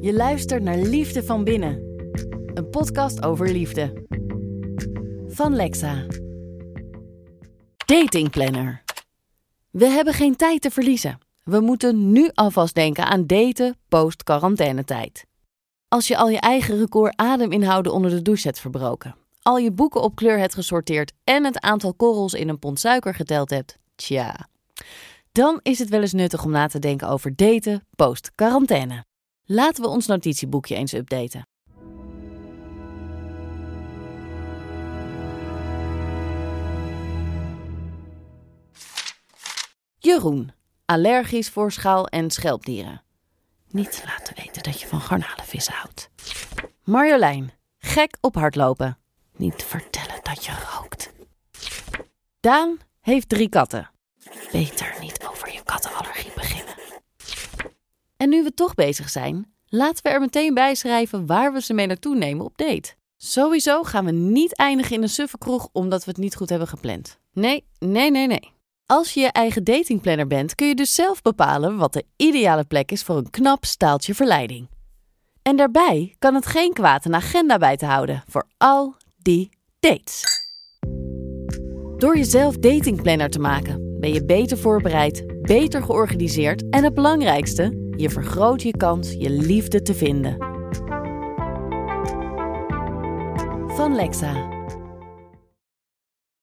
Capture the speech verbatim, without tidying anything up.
Je luistert naar Liefde van Binnen. Een podcast over liefde. Van Lexa. Datingplanner. We hebben geen tijd te verliezen. We moeten nu alvast denken aan daten post-quarantainetijd. Als je al je eigen record ademinhouden onder de douche hebt verbroken, al je boeken op kleur hebt gesorteerd en het aantal korrels in een pond suiker geteld hebt, tja, dan is het wel eens nuttig om na te denken over daten post-quarantaine. Laten we ons notitieboekje eens updaten. Jeroen, allergisch voor schaal- en schelpdieren. Niet laten weten dat je van garnalenvissen houdt. Marjolein, gek op hardlopen. Niet vertellen dat je rookt. Daan heeft drie katten. Beter niet over je kattenallergie beginnen. En nu we toch bezig zijn, laten we er meteen bij schrijven waar we ze mee naartoe nemen op date. Sowieso gaan we niet eindigen in een suffe kroeg omdat we het niet goed hebben gepland. Nee, nee, nee, nee. Als je je eigen datingplanner bent, kun je dus zelf bepalen wat de ideale plek is voor een knap staaltje verleiding. En daarbij kan het geen kwaad een agenda bij te houden voor al die dates. Door jezelf datingplanner te maken, ben je beter voorbereid, beter georganiseerd en het belangrijkste, je vergroot je kans je liefde te vinden. Van Lexa.